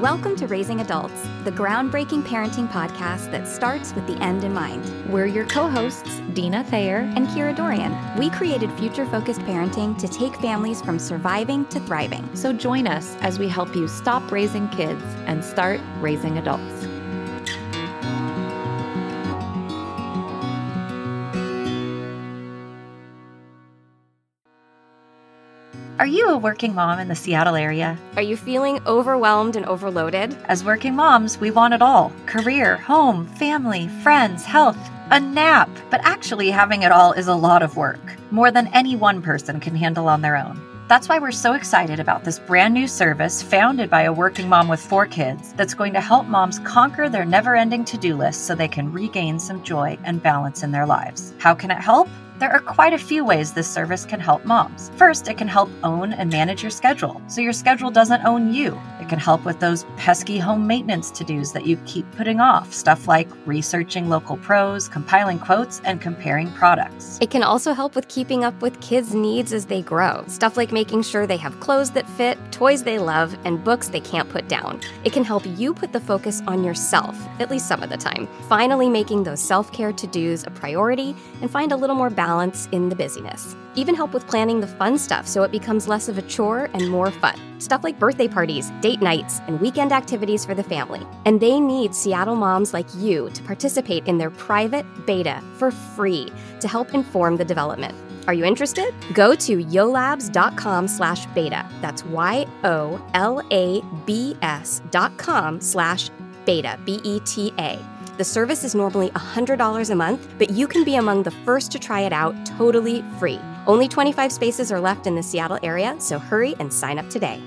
Welcome to Raising Adults, the groundbreaking parenting podcast that starts with the end in mind. We're your co-hosts, Dina Thayer and Kira Dorian. We created future-focused parenting to take families from surviving to thriving. So join us as we help you stop raising kids and start raising adults. Are you a working mom in the Seattle area? Are you feeling overwhelmed and overloaded? As working moms, we want it all. Career, home, family, friends, health, a nap. But actually having it all is a lot of work, more than any one person can handle on their own. That's why we're so excited about this brand new service founded by a working mom with four kids that's going to help moms conquer their never-ending to-do list so they can regain some joy and balance in their lives. How can it help? There are quite a few ways this service can help moms. First, it can help own and manage your schedule, so your schedule doesn't own you. It can help with those pesky home maintenance to-dos that you keep putting off, stuff like researching local pros, compiling quotes, and comparing products. It can also help with keeping up with kids' needs as they grow, stuff like making sure they have clothes that fit, toys they love, and books they can't put down. It can help you put the focus on yourself, at least some of the time, finally making those self-care to-dos a priority and find a little more balance in the busyness. Even help with planning the fun stuff so it becomes less of a chore and more fun. Stuff like birthday parties, date nights, and weekend activities for the family. And they need Seattle moms like you to participate in their private beta for free to help inform the development. Are you interested? Go to yolabs.com/beta. That's YOLABS.com/beta, BETA. The service is normally $100 a month, but you can be among the first to try it out totally free. Only 25 spaces are left in the Seattle area, so hurry and sign up today.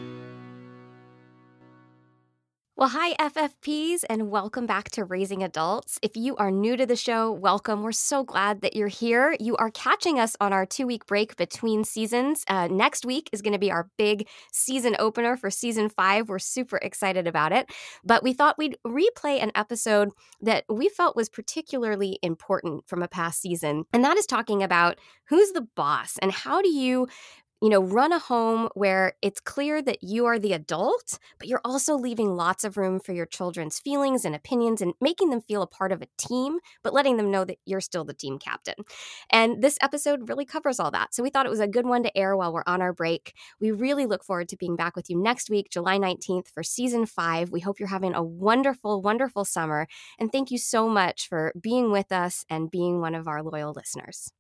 Well, hi, FFPs, and welcome back to Raising Adults. If you are new to the show, welcome. We're so glad that you're here. You are catching us on our 2-week break between seasons. Next week is going to be our big season opener for Season 5. We're super excited about it. But we thought we'd replay an episode that we felt was particularly important from a past season, and that is talking about who's the boss and how do you run a home where it's clear that you are the adult, but you're also leaving lots of room for your children's feelings and opinions and making them feel a part of a team, but letting them know that you're still the team captain. And this episode really covers all that. So we thought it was a good one to air while we're on our break. We really look forward to being back with you next week, July 19th, for Season 5. We hope you're having a wonderful, wonderful summer. And thank you so much for being with us and being one of our loyal listeners.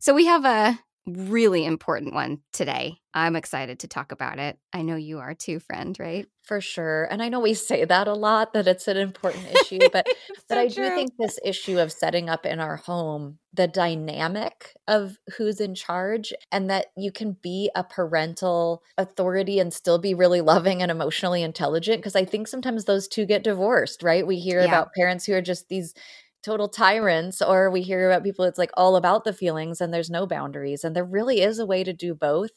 So we have a really important one today. I'm excited to talk about it. I know you are too, friend, right? For sure. And I know we say that a lot, that it's an important issue, but I do think this issue of setting up in our home, the dynamic of who's in charge, and that you can be a parental authority and still be really loving and emotionally intelligent, because I think sometimes those two get divorced, right? We hear about parents who are just these total tyrants, or we hear about people it's like all about the feelings and there's no boundaries. And there really is a way to do both.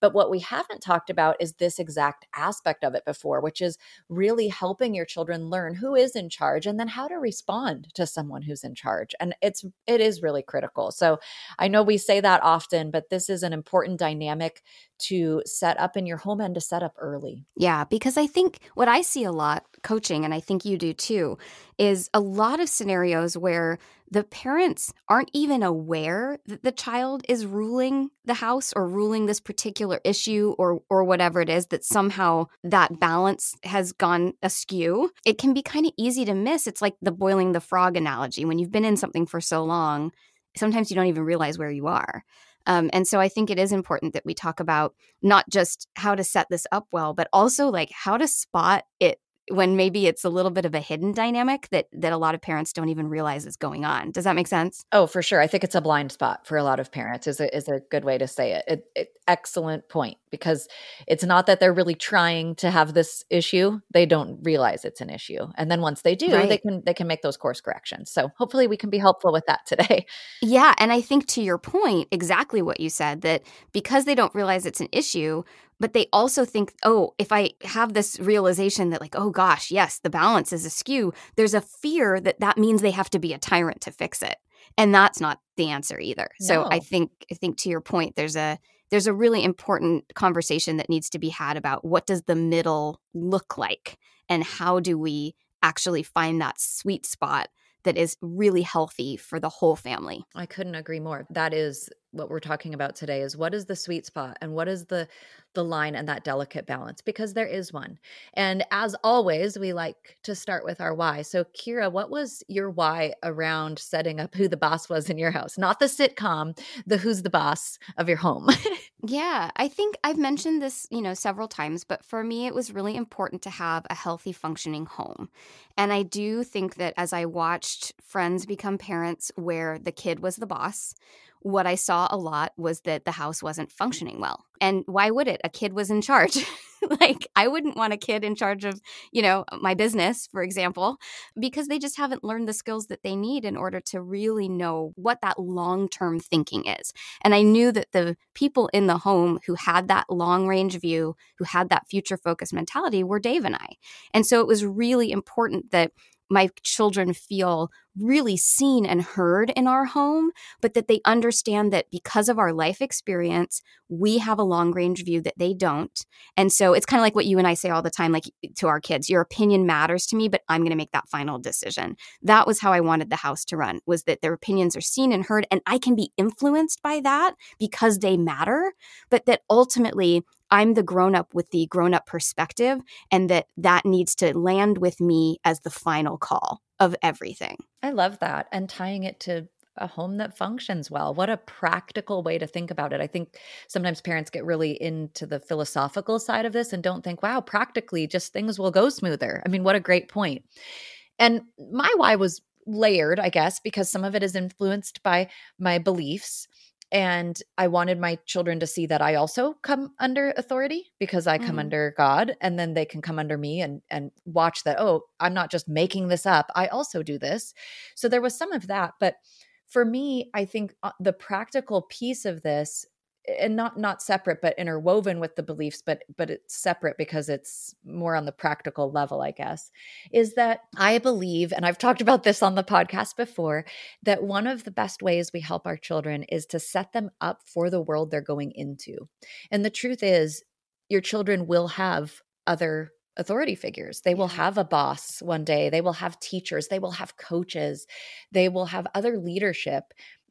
But what we haven't talked about is this exact aspect of it before, which is really helping your children learn who is in charge and then how to respond to someone who's in charge. And it is really critical. So I know we say that often, but this is an important dynamic to set up in your home and to set up early. Yeah, because I think what I see a lot coaching, and I think you do too, is a lot of scenarios where the parents aren't even aware that the child is ruling the house or ruling this particular issue or whatever it is, that somehow that balance has gone askew. It can be kind of easy to miss. It's like the boiling the frog analogy. When you've been in something for so long, sometimes you don't even realize where you are. And so I think it is important that we talk about not just how to set this up well, but also like how to spot it when maybe it's a little bit of a hidden dynamic that a lot of parents don't even realize is going on. Does that make sense? Oh, for sure. I think it's a blind spot for a lot of parents is a good way to say it. Excellent point, because it's not that they're really trying to have this issue. They don't realize it's an issue. And then once they do, they can make those course corrections. So hopefully we can be helpful with that today. Yeah. And I think to your point, exactly what you said, that because they don't realize it's an issue, but they also think, oh, if I have this realization that like, oh gosh, yes, the balance is askew, there's a fear that means they have to be a tyrant to fix it. And that's not the answer either. No. So I think to your point, there's a there's a really important conversation that needs to be had about what does the middle look like and how do we actually find that sweet spot that is really healthy for the whole family. I couldn't agree more. That is what we're talking about today, is what is the sweet spot and what is the line and that delicate balance, because there is one. And as always, we like to start with our why. So Kira, what was your why around setting up who the boss was in your house? Not the sitcom, the who's the boss of your home. Yeah, I think I've mentioned this, several times, but for me, it was really important to have a healthy, functioning home. And I do think that as I watched friends become parents where the kid was the boss, what I saw a lot was that the house wasn't functioning well. And why would it? A kid was in charge. Like, I wouldn't want a kid in charge of, my business, for example, because they just haven't learned the skills that they need in order to really know what that long-term thinking is. And I knew that the people in the home who had that long-range view, who had that future-focused mentality were Dave and I. And so it was really important that my children feel really seen and heard in our home, but that they understand that because of our life experience, we have a long-range view that they don't. And so it's kind of like what you and I say all the time, like to our kids, your opinion matters to me, but I'm going to make that final decision. That was how I wanted the house to run, was that their opinions are seen and heard, and I can be influenced by that because they matter, but that ultimately I'm the grown-up with the grown-up perspective, and that needs to land with me as the final call of everything. I love that. And tying it to a home that functions well. What a practical way to think about it. I think sometimes parents get really into the philosophical side of this and don't think, wow, practically just things will go smoother. I mean, what a great point. And my why was layered, I guess, because some of it is influenced by my beliefs. And I wanted my children to see that I also come under authority because I come under God, and then they can come under me and watch that, oh, I'm not just making this up. I also do this. So there was some of that. But for me, I think the practical piece of this, and not separate, but interwoven with the beliefs, but it's separate because it's more on the practical level, I guess, is that I believe, and I've talked about this on the podcast before, that one of the best ways we help our children is to set them up for the world they're going into. And the truth is, your children will have other authority figures. They will have a boss one day. They will have teachers. They will have coaches. They will have other leadership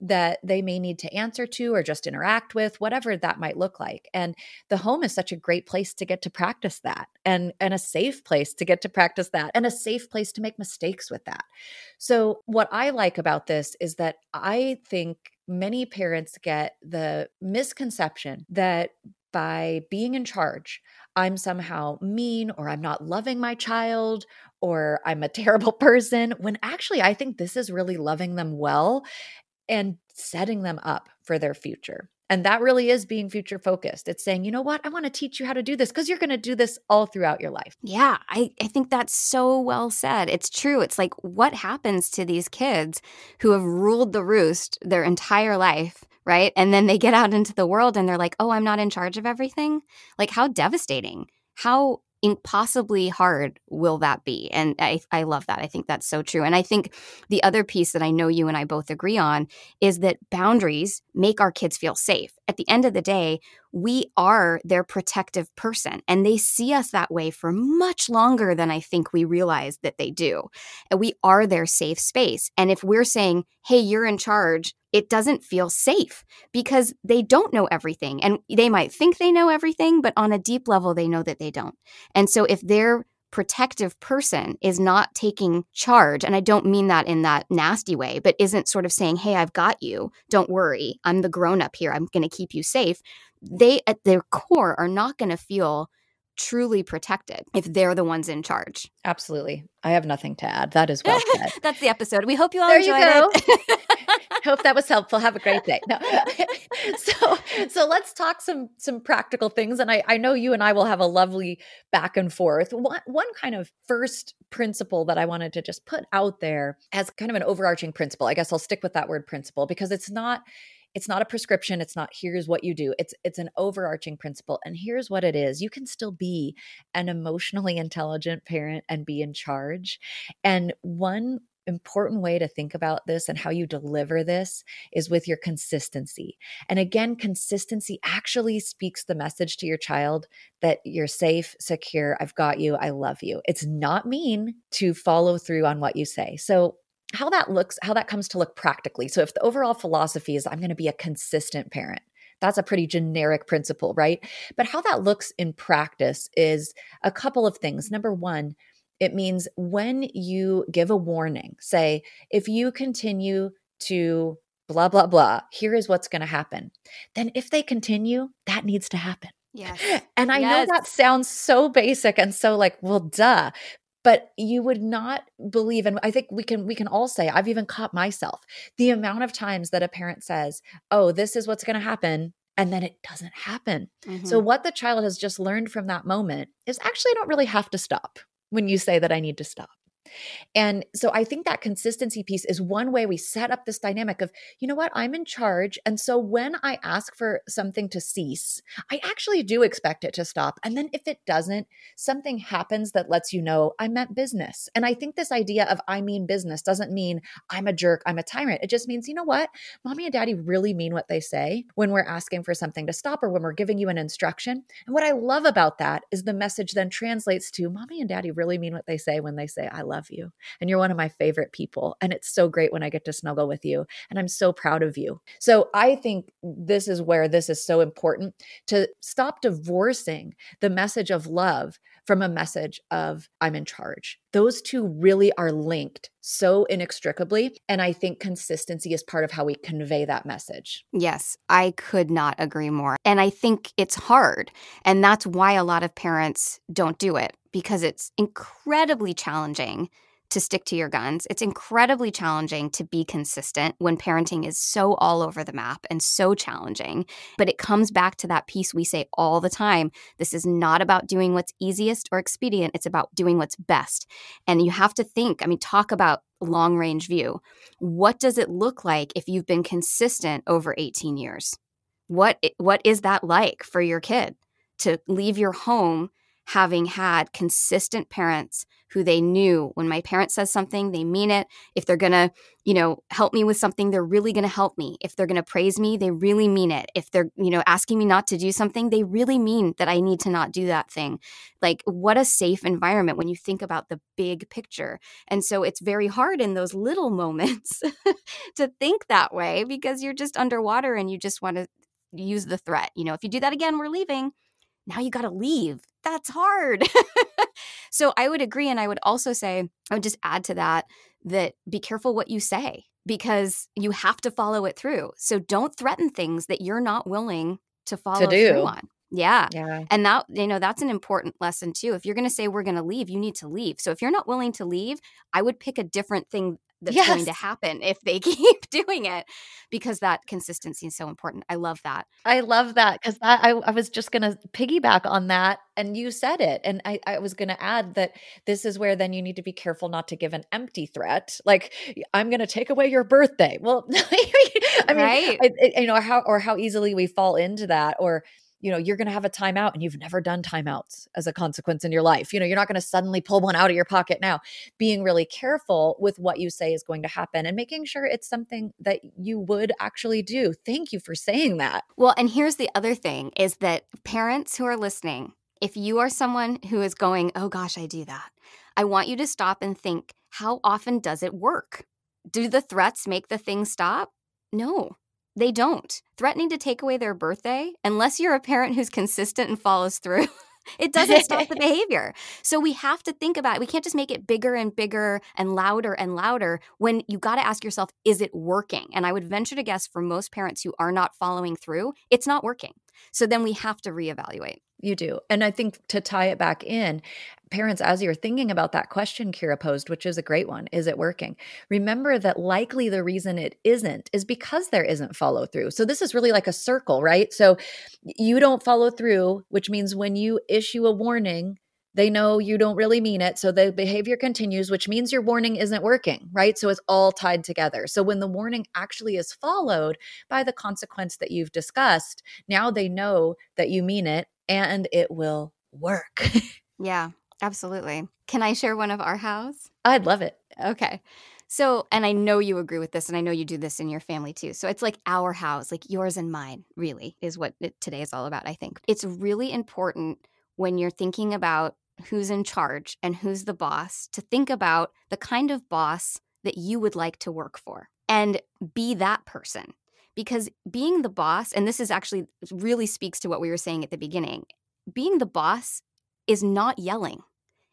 that they may need to answer to or just interact with, whatever that might look like. And the home is such a great place to get to practice that, and a safe place to get to practice that, and a safe place to make mistakes with that. So what I like about this is that I think many parents get the misconception that by being in charge, I'm somehow mean, or I'm not loving my child, or I'm a terrible person, when actually I think this is really loving them well and setting them up for their future. And that really is being future focused. It's saying, you know what? I want to teach you how to do this because you're going to do this all throughout your life. Yeah, I think that's so well said. It's true. It's like, what happens to these kids who have ruled the roost their entire life, right? And then they get out into the world and they're like, oh, I'm not in charge of everything. Like, how devastating, how impossibly hard will that be? And I love that. I think that's so true. And I think the other piece that I know you and I both agree on is that boundaries make our kids feel safe. At the end of the day, we are their protective person, and they see us that way for much longer than I think we realize that they do. And we are their safe space. And if we're saying, hey, you're in charge, it doesn't feel safe because they don't know everything, and they might think they know everything, but on a deep level, they know that they don't. And so if they're protective person is not taking charge, and I don't mean that in that nasty way, but isn't sort of saying, hey, I've got you, don't worry, I'm the grown up here, I'm going to keep you safe, they at their core are not going to feel truly protected if they're the ones in charge. Absolutely. I have nothing to add. That is well said. That's the episode. We hope you all enjoyed it. Hope that was helpful. Have a great day. No. So let's talk some practical things. And I know you and I will have a lovely back and forth. One kind of first principle that I wanted to just put out there as kind of an overarching principle, I guess I'll stick with that word principle, because it's not a prescription. It's not, here's what you do. It's an overarching principle. And here's what it is. You can still be an emotionally intelligent parent and be in charge. And one important way to think about this and how you deliver this is with your consistency. And again, consistency actually speaks the message to your child that you're safe, secure, I've got you, I love you. It's not mean to follow through on what you say. So how that comes to look practically. So if the overall philosophy is I'm going to be a consistent parent, that's a pretty generic principle, right? But how that looks in practice is a couple of things. Number one, it means when you give a warning, say, if you continue to blah, blah, blah, here is what's going to happen. Then if they continue, that needs to happen. Yes. And I know that sounds so basic and so like, well, duh. But you would not believe, and I think we can all say, I've even caught myself, the amount of times that a parent says, oh, this is what's going to happen, and then it doesn't happen. Mm-hmm. So what the child has just learned from that moment is actually I don't really have to stop when you say that I need to stop. And so I think that consistency piece is one way we set up this dynamic of, you know what, I'm in charge. And so when I ask for something to cease, I actually do expect it to stop. And then if it doesn't, something happens that lets you know I meant business. And I think this idea of I mean business doesn't mean I'm a jerk, I'm a tyrant. It just means, you know what, mommy and daddy really mean what they say when we're asking for something to stop or when we're giving you an instruction. And what I love about that is the message then translates to mommy and daddy really mean what they say when they say I love you and you're one of my favorite people. And it's so great when I get to snuggle with you and I'm so proud of you. So I think this is where this is so important to stop divorcing the message of love from a message of I'm in charge. Those two really are linked so inextricably. And I think consistency is part of how we convey that message. Yes, I could not agree more. And I think it's hard. And that's why a lot of parents don't do it, because it's incredibly challenging to stick to your guns. It's incredibly challenging to be consistent when parenting is so all over the map and so challenging. But it comes back to that piece we say all the time. This is not about doing what's easiest or expedient. It's about doing what's best. And you have to think, talk about long-range view. What does it look like if you've been consistent over 18 years? What is that like for your kid to leave your home having had consistent parents who they knew when my parent says something, they mean it. If they're going to, help me with something, they're really going to help me. If they're going to praise me, they really mean it. If they're, asking me not to do something, they really mean that I need to not do that thing. Like, what a safe environment when you think about the big picture. And so it's very hard in those little moments to think that way because you're just underwater and you just want to use the threat. If you do that again, we're leaving. Now you got to leave. That's hard. So I would agree. And I would also say, I would just add to that be careful what you say because you have to follow it through. So don't threaten things that you're not willing to follow through on. Yeah. And that, that's an important lesson too. If you're going to say we're going to leave, you need to leave. So if you're not willing to leave, I would pick a different thing that's going to happen if they keep doing it, because that consistency is so important. I love that because I was just going to piggyback on that. And you said it. And I was going to add that this is where then you need to be careful not to give an empty threat. Like, I'm going to take away your birthday. Well, right. How easily we fall into that, or you're going to have a timeout and you've never done timeouts as a consequence in your life. You're not going to suddenly pull one out of your pocket now. Being really careful with what you say is going to happen and making sure it's something that you would actually do. Thank you for saying that. Well, and here's the other thing is that parents who are listening, if you are someone who is going, oh gosh, I do that, I want you to stop and think, how often does it work? Do the threats make the thing stop? No. They don't. Threatening to take away their birthday, unless you're a parent who's consistent and follows through, it doesn't stop the behavior. So we have to think about it. We can't just make it bigger and bigger and louder when you got to ask yourself, is it working? And I would venture to guess for most parents who are not following through, it's not working. So then we have to reevaluate. You do. And I think to tie it back in, parents, as you're thinking about that question Kira posed, which is a great one, is it working? Remember that likely the reason it isn't is because there isn't follow through. So this is really like a circle, right? So you don't follow through, which means when you issue a warning, they know you don't really mean it. So the behavior continues, which means your warning isn't working, right? So it's all tied together. So when the warning actually is followed by the consequence that you've discussed, now they know that you mean it and it will work. Yeah, absolutely. Can I share one of our hows? I'd love it. Okay. So, and I know you agree with this, and I know you do this in your family too. So it's like our house, like yours and mine, really, is what today is all about, I think. It's really important when you're thinking about who's in charge and who's the boss to think about the kind of boss that you would like to work for and be that person. Because being the boss, and this is actually really speaks to what we were saying at the beginning, being the boss is not yelling.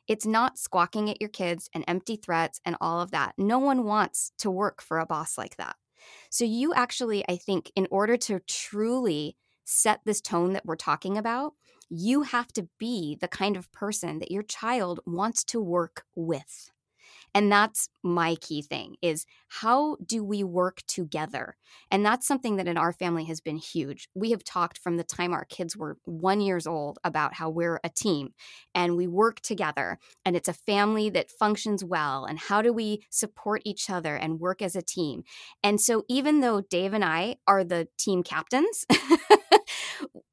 It's not squawking at your kids and empty threats and all of that. No one wants to work for a boss like that. So you actually, I think, in order to truly set this tone that we're talking about, you have to be the kind of person that your child wants to work with. And that's my key thing, is how do we work together? And that's something that in our family has been huge. We have talked from the time our kids were 1 year old about how we're a team and we work together and it's a family that functions well, and how do we support each other and work as a team? And so even though Dave and I are the team captains,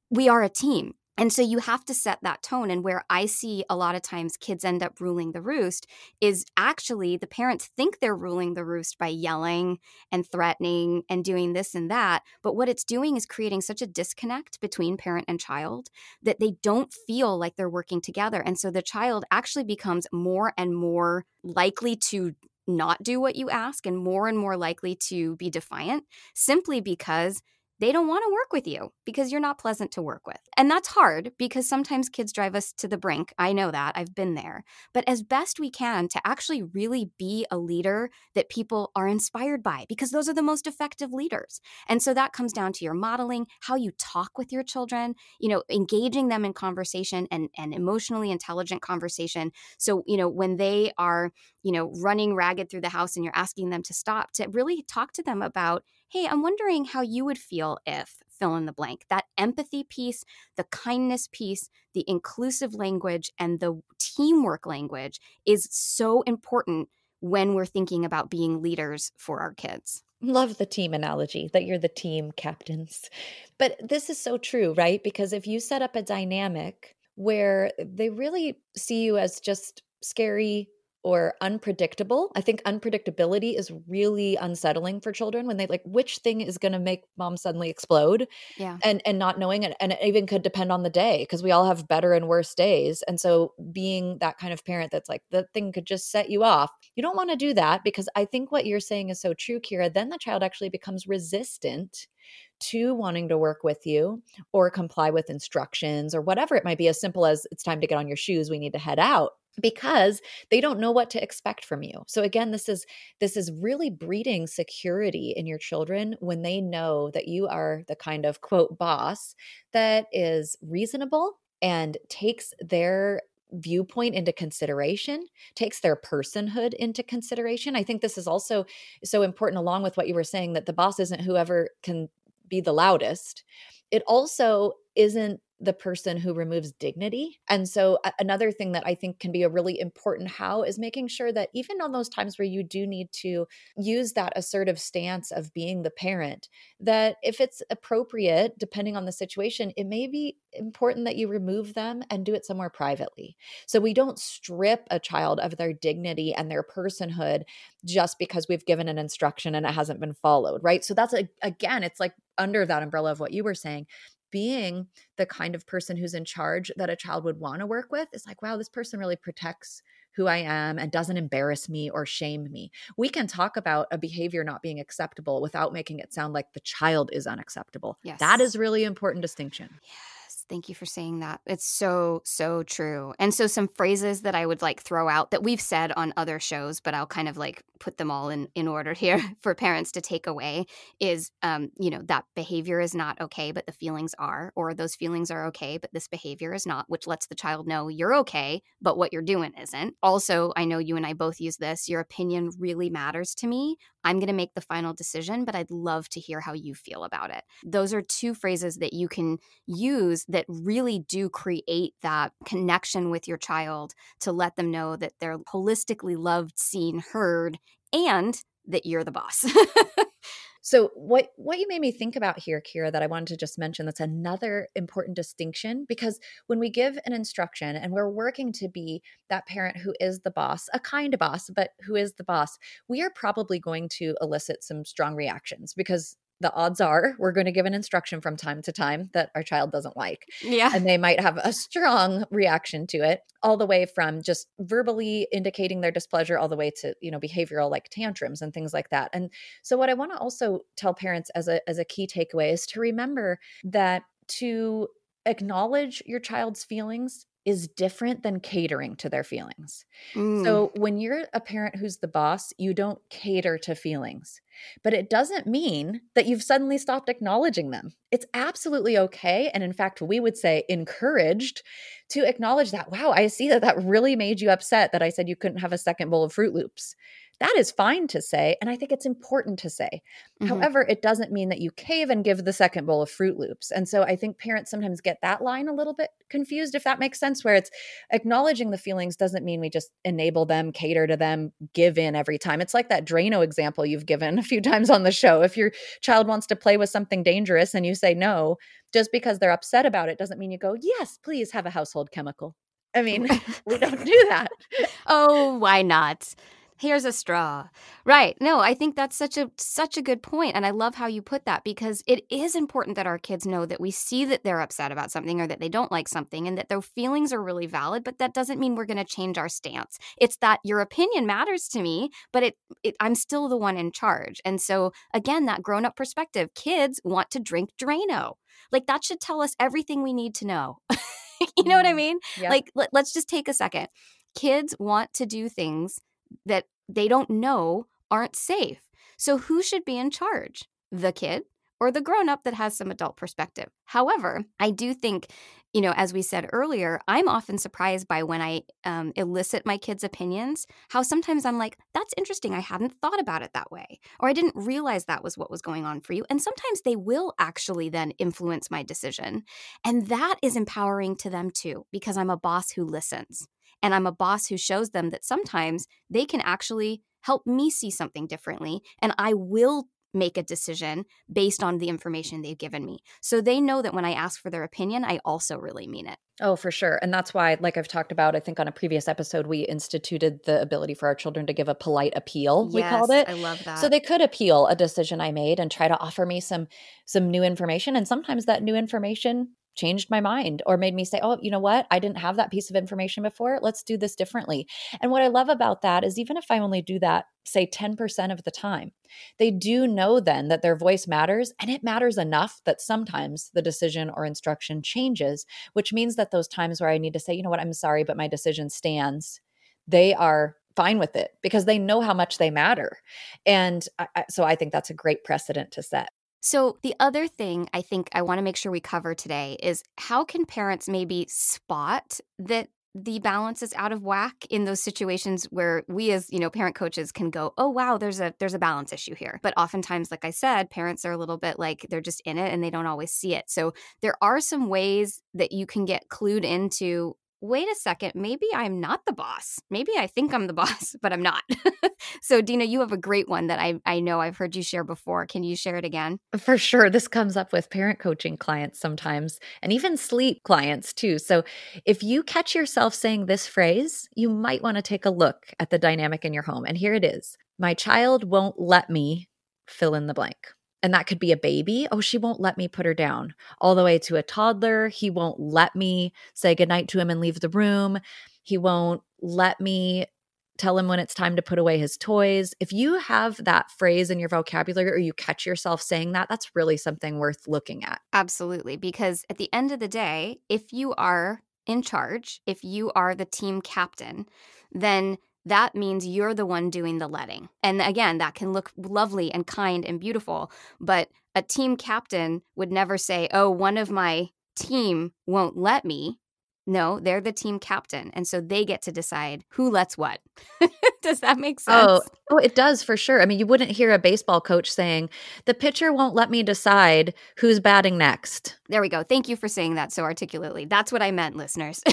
we are a team. And so you have to set that tone. And where I see a lot of times kids end up ruling the roost is actually the parents think they're ruling the roost by yelling and threatening and doing this and that. But what it's doing is creating such a disconnect between parent and child that they don't feel like they're working together. And so the child actually becomes more and more likely to not do what you ask and more likely to be defiant, simply because they don't want to work with you because you're not pleasant to work with. And that's hard because sometimes kids drive us to the brink. I know that. I've been there. But as best we can to actually really be a leader that people are inspired by, because those are the most effective leaders. And so that comes down to your modeling, how you talk with your children, you know, engaging them in conversation and emotionally intelligent conversation. So, you know, when they are, you know, running ragged through the house and you're asking them to stop, to really talk to them about, hey, I'm wondering how you would feel if fill in the blank. That empathy piece, the kindness piece, the inclusive language, and the teamwork language is so important when we're thinking about being leaders for our kids. Love the team analogy, that you're the team captains. But this is so true, right? Because if you set up a dynamic where they really see you as just scary or unpredictable. I think unpredictability is really unsettling for children when they like, which thing is going to make mom suddenly explode? Yeah. And not knowing it. And it even could depend on the day, because we all have better and worse days. And so being that kind of parent that's like, the thing could just set you off. You don't want to do that, because I think what you're saying is so true, Kira. Then the child actually becomes resistant to wanting to work with you or comply with instructions or whatever it might be, as simple as it's time to get on your shoes, we need to head out, because they don't know what to expect from you. So again, this is really breeding security in your children when they know that you are the kind of quote boss that is reasonable and takes their viewpoint into consideration, takes their personhood into consideration. I think this is also so important, along with what you were saying, that the boss isn't whoever can be the loudest. It also isn't the person who removes dignity. And so another thing that I think can be a really important how is making sure that even on those times where you do need to use that assertive stance of being the parent, that if it's appropriate, depending on the situation, it may be important that you remove them and do it somewhere privately. So we don't strip a child of their dignity and their personhood just because we've given an instruction and it hasn't been followed, right? So that's, again, it's like under that umbrella of what you were saying, being the kind of person who's in charge that a child would want to work with is like, wow, this person really protects who I am and doesn't embarrass me or shame me. We can talk about a behavior not being acceptable without making it sound like the child is unacceptable. Yes. That is really important distinction. Yes. Thank you for saying that. It's so, so true. And so some phrases that I would like throw out that we've said on other shows, but I'll kind of like put them all in order here for parents to take away is, you know, that behavior is not okay, but the feelings are, or those feelings are okay, but this behavior is not, which lets the child know you're okay, but what you're doing isn't. Also, I know you and I both use this. Your opinion really matters to me. I'm going to make the final decision, but I'd love to hear how you feel about it. Those are two phrases that you can use that really do create that connection with your child to let them know that they're holistically loved, seen, heard, and that you're the boss. So what you made me think about here, Kira, that I wanted to just mention, that's another important distinction, because when we give an instruction and we're working to be that parent who is the boss, a kind boss, but who is the boss, we are probably going to elicit some strong reactions, because the odds are we're going to give an instruction from time to time that our child doesn't like. Yeah. And they might have a strong reaction to it, all the way from just verbally indicating their displeasure all the way to, you know, behavioral like tantrums and things like that. And so what I want to also tell parents as a key takeaway is to remember that to acknowledge your child's feelings is different than catering to their feelings. Mm. So when you're a parent who's the boss, you don't cater to feelings, but it doesn't mean that you've suddenly stopped acknowledging them. It's absolutely okay. And in fact, we would say encouraged to acknowledge that, wow, I see that really made you upset that I said you couldn't have a second bowl of Fruit Loops. That is fine to say, and I think it's important to say. Mm-hmm. However, it doesn't mean that you cave and give the second bowl of Fruit Loops. And so I think parents sometimes get that line a little bit confused, if that makes sense, where it's acknowledging the feelings doesn't mean we just enable them, cater to them, give in every time. It's like that Drano example you've given a few times on the show. If your child wants to play with something dangerous and you say no, just because they're upset about it doesn't mean you go, yes, please have a household chemical. I mean, we don't do that. Oh, why not? Here's a straw. Right. No, I think that's such a good point. And I love how you put that, because it is important that our kids know that we see that they're upset about something or that they don't like something, and that their feelings are really valid, but that doesn't mean we're going to change our stance. It's that your opinion matters to me, but I'm still the one in charge. And so again, that grown-up perspective, kids want to drink Drano. Like, that should tell us everything we need to know. You know what I mean? Yep. Like, let's just take a second. Kids want to do things that they don't know aren't safe. So who should be in charge? The kid or the grown-up that has some adult perspective? However, I do think, you know, as we said earlier, I'm often surprised by when I elicit my kids' opinions, how sometimes I'm like, that's interesting. I hadn't thought about it that way, or I didn't realize that was what was going on for you. And sometimes they will actually then influence my decision. And that is empowering to them too, because I'm a boss who listens. And I'm a boss who shows them that sometimes they can actually help me see something differently, and I will make a decision based on the information they've given me. So they know that when I ask for their opinion, I also really mean it. Oh, for sure. And that's why, like I've talked about, I think on a previous episode, we instituted the ability for our children to give a polite appeal, we called it. I love that. So they could appeal a decision I made and try to offer me some new information. And sometimes that new information changed my mind or made me say, oh, you know what? I didn't have that piece of information before. Let's do this differently. And what I love about that is even if I only do that, say 10% of the time, they do know then that their voice matters, and it matters enough that sometimes the decision or instruction changes, which means that those times where I need to say, you know what, I'm sorry, but my decision stands, they are fine with it because they know how much they matter. And so I think that's a great precedent to set. So the other thing I think I want to make sure we cover today is, how can parents maybe spot that the balance is out of whack in those situations where we as, you know, parent coaches can go, oh, wow, there's a balance issue here. But oftentimes, like I said, parents are a little bit like they're just in it and they don't always see it. So there are some ways that you can get clued into, wait a second, maybe I'm not the boss. Maybe I think I'm the boss, but I'm not. So Dina, you have a great one that I know I've heard you share before. Can you share it again? For sure. This comes up with parent coaching clients sometimes, and even sleep clients too. So if you catch yourself saying this phrase, you might want to take a look at the dynamic in your home. And here it is. My child won't let me fill in the blank. And that could be a baby. Oh, she won't let me put her down. All the way to a toddler. He won't let me say goodnight to him and leave the room. He won't let me tell him when it's time to put away his toys. If you have that phrase in your vocabulary or you catch yourself saying that, that's really something worth looking at. Absolutely. Because at the end of the day, if you are in charge, if you are the team captain, then that means you're the one doing the letting. And again, that can look lovely and kind and beautiful, but a team captain would never say, oh, one of my team won't let me. No, they're the team captain. And so they get to decide who lets what. Does that make sense? Oh, it does for sure. I mean, you wouldn't hear a baseball coach saying, the pitcher won't let me decide who's batting next. There we go. Thank you for saying that so articulately. That's what I meant, listeners.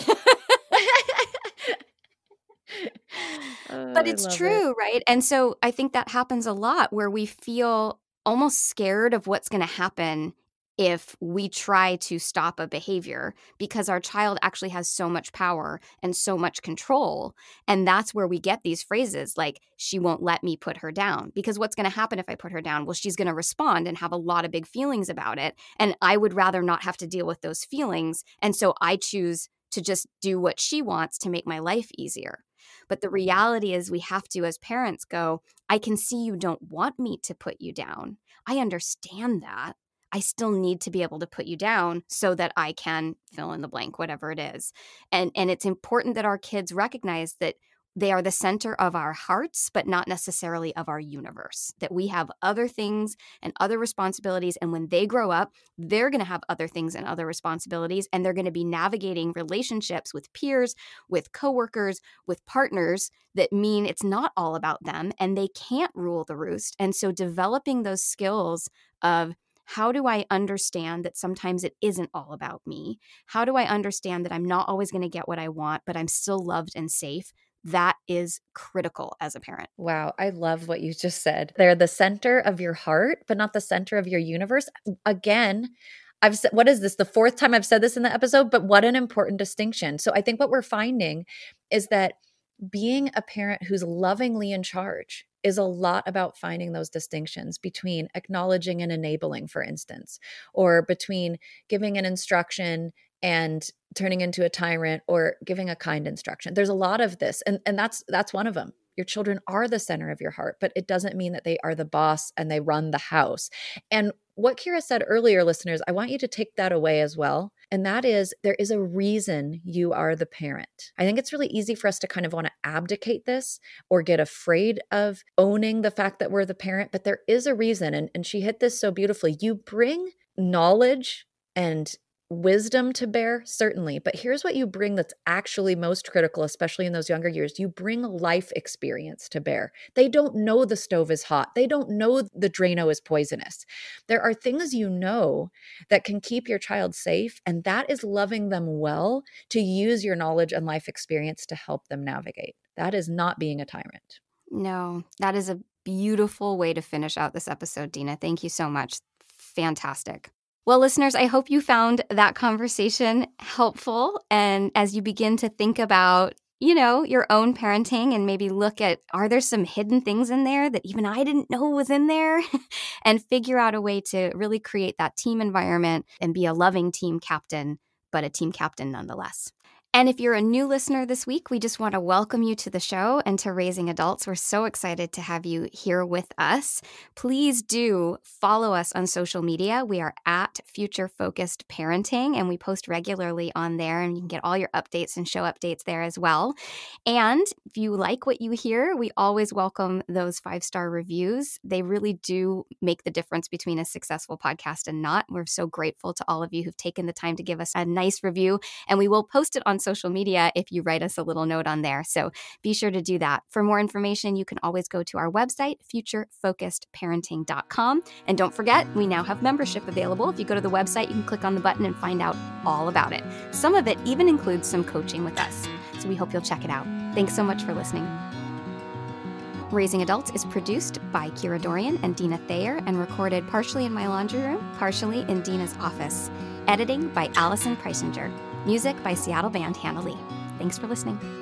But it's true, right? And so I think that happens a lot where we feel almost scared of what's going to happen if we try to stop a behavior, because our child actually has so much power and so much control. And that's where we get these phrases like, she won't let me put her down. Because what's going to happen if I put her down? Well, she's going to respond and have a lot of big feelings about it. And I would rather not have to deal with those feelings. And so I choose to just do what she wants to make my life easier. But the reality is we have to, as parents, go, I can see you don't want me to put you down. I understand that. I still need to be able to put you down so that I can fill in the blank, whatever it is. And it's important that our kids recognize that they are the center of our hearts, but not necessarily of our universe, that we have other things and other responsibilities. And when they grow up, they're going to have other things and other responsibilities, and they're going to be navigating relationships with peers, with coworkers, with partners that mean it's not all about them, and they can't rule the roost. And so developing those skills of, how do I understand that sometimes it isn't all about me? How do I understand that I'm not always going to get what I want, but I'm still loved and safe? That is critical as a parent. Wow. I love what you just said. They're the center of your heart, but not the center of your universe. Again, I've said, what is this? The fourth time I've said this in the episode, but what an important distinction. So I think what we're finding is that being a parent who's lovingly in charge is a lot about finding those distinctions between acknowledging and enabling, for instance, or between giving an instruction and turning into a tyrant, or giving a kind instruction. There's a lot of this, and that's one of them. Your children are the center of your heart, but it doesn't mean that they are the boss and they run the house. And what Kira said earlier, listeners, I want you to take that away as well. And that is, there is a reason you are the parent. I think it's really easy for us to kind of want to abdicate this or get afraid of owning the fact that we're the parent, but there is a reason. And she hit this so beautifully. You bring knowledge and wisdom to bear, certainly, but here's what you bring that's actually most critical, especially in those younger years. You bring life experience to bear. They don't know the stove is hot. They don't know the Drano is poisonous. There are things you know that can keep your child safe, and that is loving them well to use your knowledge and life experience to help them navigate. That is not being a tyrant. No, that is a beautiful way to finish out this episode, Dina. Thank you so much. Fantastic. Well, listeners, I hope you found that conversation helpful. And as you begin to think about, you know, your own parenting, and maybe look at, are there some hidden things in there that even I didn't know was in there? And figure out a way to really create that team environment and be a loving team captain, but a team captain nonetheless. And if you're a new listener this week, we just want to welcome you to the show and to Raising Adults. We're so excited to have you here with us. Please do follow us on social media. We are at Future Focused Parenting, and we post regularly on there, and you can get all your updates and show updates there as well. And if you like what you hear, we always welcome those 5-star reviews. They really do make the difference between a successful podcast and not. We're so grateful to all of you who've taken the time to give us a nice review, and we will post it on social media if you write us a little note on there. So be sure to do that. For more information, you can always go to our website, futurefocusedparenting.com. And don't forget, we now have membership available. If you go to the website, you can click on the button and find out all about it. Some of it even includes some coaching with us. So we hope you'll check it out. Thanks so much for listening. Raising Adults is produced by Kira Dorian and Dina Thayer, and recorded partially in my laundry room, partially in Dina's office. Editing by Allison Preisinger. Music by Seattle band Hannah Lee. Thanks for listening.